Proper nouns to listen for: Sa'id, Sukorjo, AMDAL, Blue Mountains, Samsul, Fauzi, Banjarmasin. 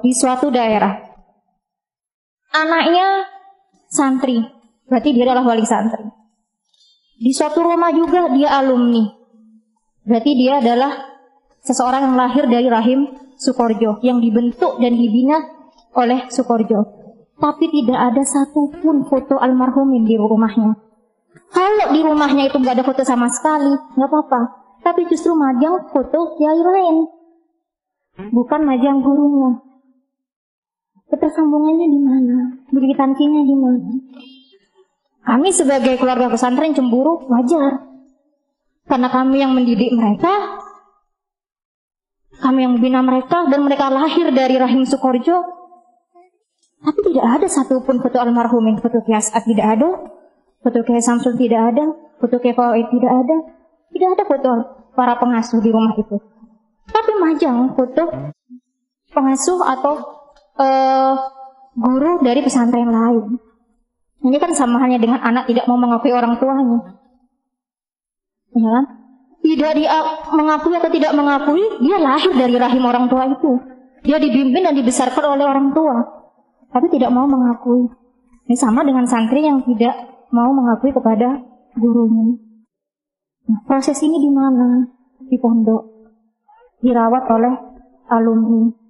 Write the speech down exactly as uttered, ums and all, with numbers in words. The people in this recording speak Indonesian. di suatu daerah. Anaknya santri, berarti dia adalah wali santri. Di suatu rumah juga dia alumni, berarti dia adalah seseorang yang lahir dari rahim Sukorjo, yang dibentuk dan dibina oleh Sukorjo. Tapi tidak ada satupun foto almarhumin di rumahnya. Kalau di rumahnya itu nggak ada foto sama sekali, nggak apa-apa. Tapi justru majang foto kiai lain, bukan majang gurunya. Ketersambungannya di mana? Budi tancinya di mana? Kami sebagai keluarga pesantren cemburu wajar, karena kami yang mendidik mereka, kami yang membina mereka, dan mereka lahir dari rahim Sukorjo. Tapi tidak ada satupun foto almarhumin, foto Kiai Sa'id tidak ada, foto Kiai Samsul tidak ada, foto Kiai Fauzi tidak ada, tidak ada foto para pengasuh di rumah itu. Tapi majang foto pengasuh atau Uh, guru dari pesantren lain. Ini kan sama halnya dengan anak tidak mau mengakui orang tuanya, ya kan? Tidak dia mengakui atau tidak mengakui, dia lahir dari rahim orang tua itu. Dia dibimbing dan dibesarkan oleh orang tua, tapi tidak mau mengakui. Ini sama dengan santri yang tidak mau mengakui kepada gurunya. Nah, proses ini di mana? Di pondok, dirawat oleh alumni.